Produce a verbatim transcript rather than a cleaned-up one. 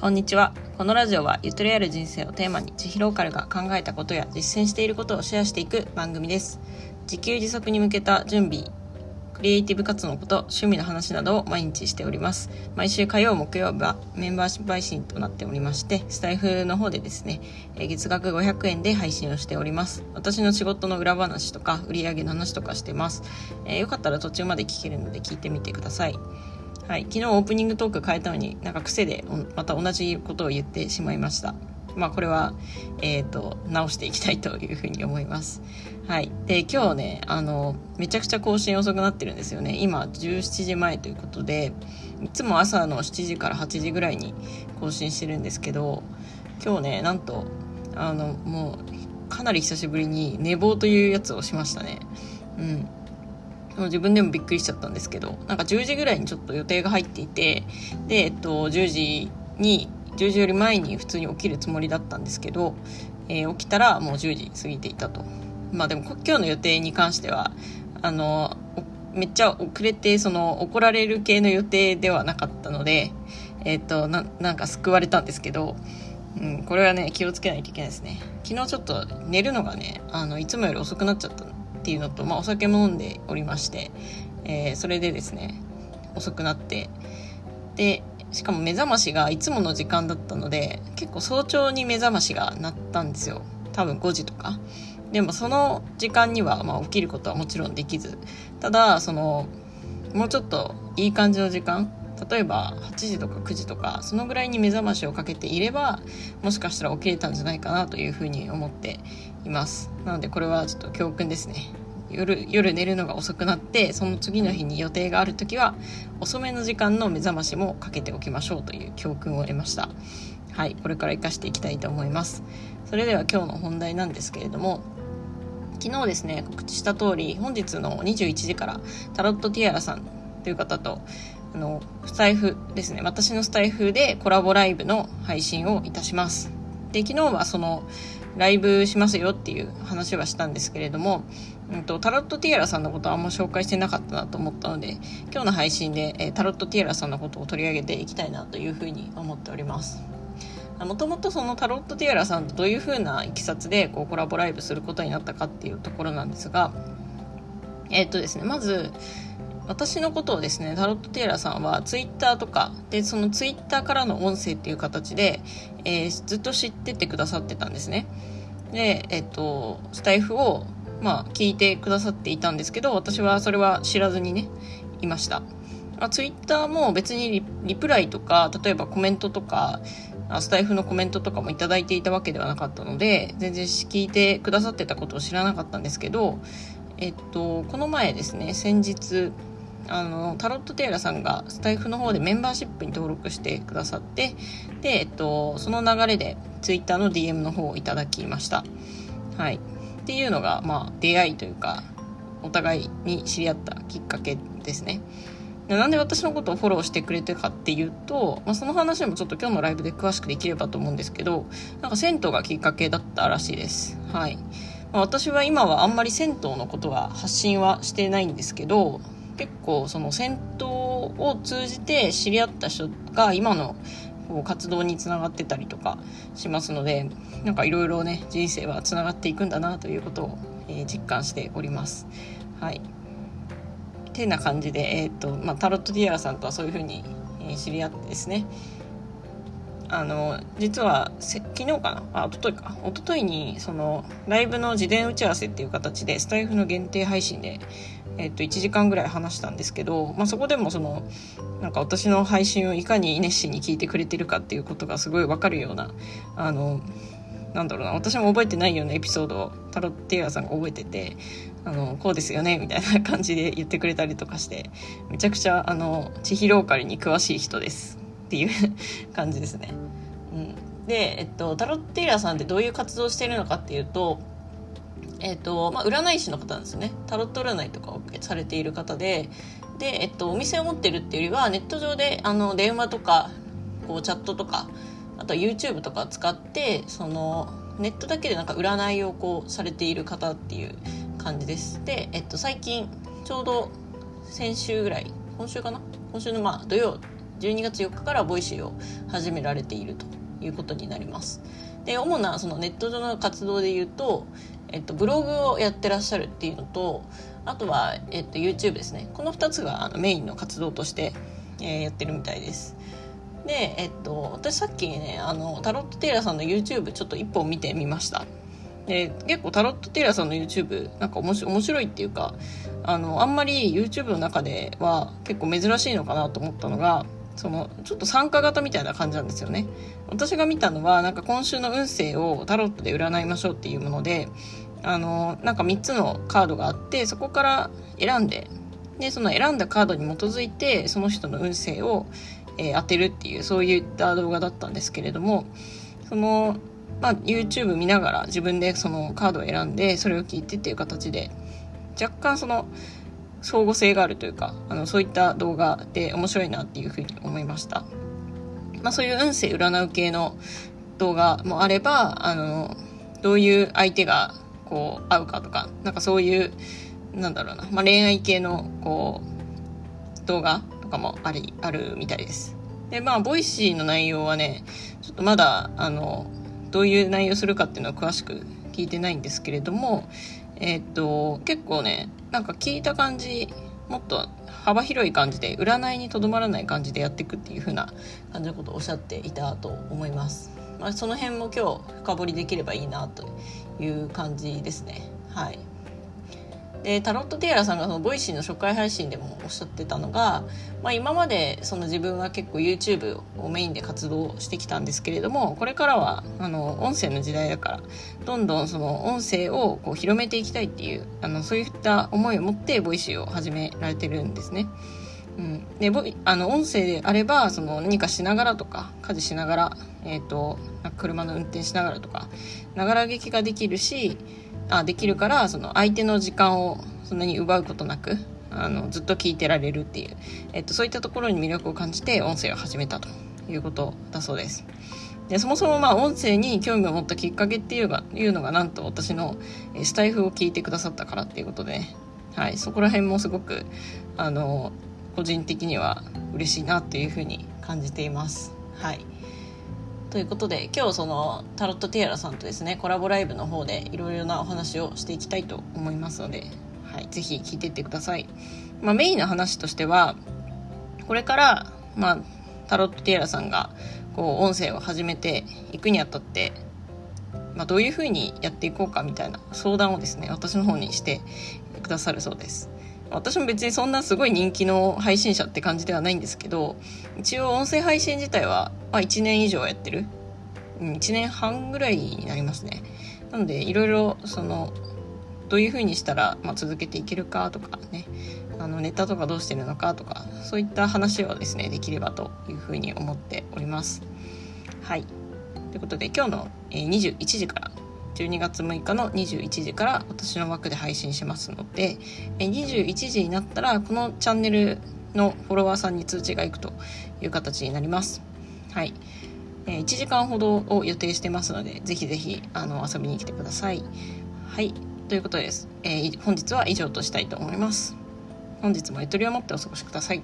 こんにちは。このラジオはゆとりある人生をテーマに、ちひローカルが考えたことや実践していることをシェアしていく番組です。自給自足に向けた準備、クリエイティブ活動のこと、趣味の話などを毎日しております。毎週火曜、木曜日はメンバーシップ配信となっておりまして、スタイフの方でですね、月額ごひゃくえんで配信をしております。私の仕事の裏話とか、売り上げの話とかしてます。えー、よかったら途中まで聞けるので聞いてみてください。はい、昨日オープニングトーク変えたのになんか癖でまた同じことを言ってしまいました。まあこれは、えーと、直していきたいというふうに思います。はい。で、今日ね、あの、めちゃくちゃ更新遅くなってるんですよね。今じゅうしちじまえということで、いつも朝のしちじからはちじぐらいに更新してるんですけど、今日ね、なんと、あの、もうかなり久しぶりに寝坊というやつをしましたね。うん。自分でもびっくりしちゃったんですけど、なんかじゅうじぐらいにちょっと予定が入っていて、で、えっと、じゅうじに、じゅうじより前に普通に起きるつもりだったんですけど、えー、起きたらもうじゅうじ過ぎていたと。まあでも今日の予定に関しては、あの、めっちゃ遅れて、その、怒られる系の予定ではなかったので、えっと、な、なんか救われたんですけど、うん、これはね、気をつけないといけないですね。昨日ちょっと寝るのがね、あの、いつもより遅くなっちゃったの。っていうのと、まあ、お酒も飲んでおりまして、えー、それでですね遅くなって、でしかも目覚ましがいつもの時間だったので、結構早朝に目覚ましが鳴ったんですよ。多分ごじとかでもその時間には、まあ、起きることはもちろんできず、ただそのもうちょっといい感じの時間、例えばはちじとかくじとかそのぐらいに目覚ましをかけていれば、もしかしたら起きれたんじゃないかなというふうに思っています。なのでこれはちょっと教訓ですね。 夜, 夜寝るのが遅くなって、その次の日に予定があるときは遅めの時間の目覚ましもかけておきましょうという教訓を得ました。はい、これから生かしていきたいと思います。それでは今日の本題なんですけれども、昨日ですね告知した通り、本日のにじゅういちじからタロットティアラさんという方と、あのスタイフですね、私のスタイフでコラボライブの配信をいたします。で、昨日はそのライブしますよっていう話はしたんですけれども、うん、とタロットティアラさんのことはあんま紹介してなかったなと思ったので、今日の配信で、えー、タロットティアラさんのことを取り上げていきたいなというふうに思っております。もともとそのタロットティアラさんとどういうふうな経緯でこうコラボライブすることになったかっていうところなんですが、えー、っとですねまず私のことをですね、タロットティアラさんはツイッターとかで、そのツイッターからの音声っていう形で、えー、ずっと知っててくださってたんですね。で、えっと、スタイフを、まあ、聞いてくださっていたんですけど、私はそれは知らずにね、いました。まあ、ツイッターも別に リ, リプライとか、例えばコメントとか、スタイフのコメントとかもいただいていたわけではなかったので、全然聞いてくださってたことを知らなかったんですけど、えっと、この前ですね、先日、あのタロットティアラさんがスタイフの方でメンバーシップに登録してくださって、で、えっと、その流れでツイッターの ディーエム の方をいただきました、はい、っていうのが、まあ、出会いというかお互いに知り合ったきっかけですね。で、なんで私のことをフォローしてくれてるかっていうと、まあ、その話もちょっと今日のライブで詳しくできればと思うんですけど、なんか銭湯がきっかけだったらしいです。はい、まあ、私は今はあんまり銭湯のことは発信はしてないんですけど、結構その銭湯を通じて知り合った人が今の活動につながってたりとかしますので、なんかいろいろね、人生はつながっていくんだなということを、えー、実感しております。はい。てな感じで、えーとまあ、タロットティアラさんとはそういうふうに、えー、知り合ってですね、あの実は昨日かなあ一昨日か一昨日にそのライブの事前打ち合わせっていう形でスタイフの限定配信で、えっと、いちじかんぐらい話したんですけど、まあ、そこでもそのなんか私の配信をいかに熱心に聞いてくれてるかっていうことがすごい分かるような、あのなんだろうな、私も覚えてないようなエピソードをタロットティアラさんが覚えてて、あのこうですよねみたいな感じで言ってくれたりとかして、めちゃくちゃあのちひローカルに詳しい人ですっていう感じですね、うん、で、えっと、タロットティアラさんってどういう活動をしているのかっていうと、えっとまあ、占い師の方なんですよね。タロット占いとかをされている方で、で、えっと、お店を持ってるっていうよりはネット上であの電話とかこうチャットとか、あと YouTube とか使って、そのネットだけでなんか占いをこうされている方っていう感じです。で、えっと、最近ちょうど先週ぐらい今週かな今週のまあ土曜じゅうにがつよっかからボイシーを始められているということになります。で、主なそのネット上の活動で言うと、えっと、ブログをやってらっしゃるっていうのと、あとは、えっと、YouTube ですね。このふたつがあのメインの活動として、えー、やってるみたいです。で、えっと、私さっきねあのタロット・テイラーさんの YouTube ちょっといっぽん見てみました。で、結構タロット・テイラーさんの YouTube なんか面白いっていうか、あのあんまり YouTube の中では結構珍しいのかなと思ったのが、そのちょっと参加型みたいな感じなんですよね。私が見たのはなんか今週の運勢をタロットで占いましょうっていうもので、あのなんかみっつのカードがあって、そこから選んで、でその選んだカードに基づいてその人の運勢を、えー、当てるっていう、そういった動画だったんですけれども、その、まあ、YouTube 見ながら自分でそのカードを選んでそれを聞いてっていう形で、若干その相互性があるというか、あのそういった動画で面白いなっていうふうに思いました。まあ、そういう運勢占う系の動画もあれば、あのどういう相手がこう合うかとか、なんかそういうなんだろうな、まあ、恋愛系のこう動画とかもありあるみたいです。で、まあボイシーの内容はね、ちょっとまだあのどういう内容するかっていうのは詳しく聞いてないんですけれども、えー、っと結構ね、なんか聞いた感じ、もっと幅広い感じで占いにとどまらない感じでやっていくっていう風な感じのことをおっしゃっていたと思います。まあ、その辺も今日深掘りできればいいなという感じですね。はい。で、タロット・テイラーさんがそのボイシーの初回配信でもおっしゃってたのが、まあ、今までその自分は結構 YouTube をメインで活動してきたんですけれども、これからはあの音声の時代だから、どんどんその音声をこう広めていきたいっていう、あのそういった思いを持ってボイシーを始められてるんですね。うん、でボイあの音声であれば、その何かしながらとか、家事しながら、えーと、車の運転しながらとか、ながら聞きができるし、あできるから、その相手の時間をそんなに奪うことなく、あのずっと聞いてられるっていう、えっと、そういったところに魅力を感じて音声を始めたということだそうです。で、そもそもまあ音声に興味を持ったきっかけっていうのが、いうのがなんと私のスタイフを聞いてくださったからっていうことで、ね、はい、そこら辺もすごくあの個人的には嬉しいなというふうに感じています。はい。ということで、今日そのタロット・テイラーさんとですね、コラボライブの方でいろいろなお話をしていきたいと思いますので、はい、ぜひ聞いていってください。まあ、メインの話としては、これから、まあ、タロット・テイラーさんがこう音声を始めていくにあたって、まあ、どういうふうにやっていこうかみたいな相談をですね、私の方にしてくださるそうです。私も別にそんなすごい人気の配信者って感じではないんですけど、一応音声配信自体は、まあ、いちねんいじょうやってる、うん、いちねんはんぐらいになりますね。なのでいろいろそのどういう風にしたら、まあ、続けていけるかとかね、あのネタとかどうしてるのかとか、そういった話をですねできればという風に思っております。はい。ということで、今日のにじゅういちじからじゅうにがつむいかのにじゅういちじから私の枠で配信しますので、にじゅういちじになったらこのチャンネルのフォロワーさんに通知がいくという形になります。はい。いちじかんほどを予定してますので、ぜひぜひあの遊びに来てください。はい。ということです。えー、本日は以上としたいと思います。本日もゆとりを持ってお過ごしください。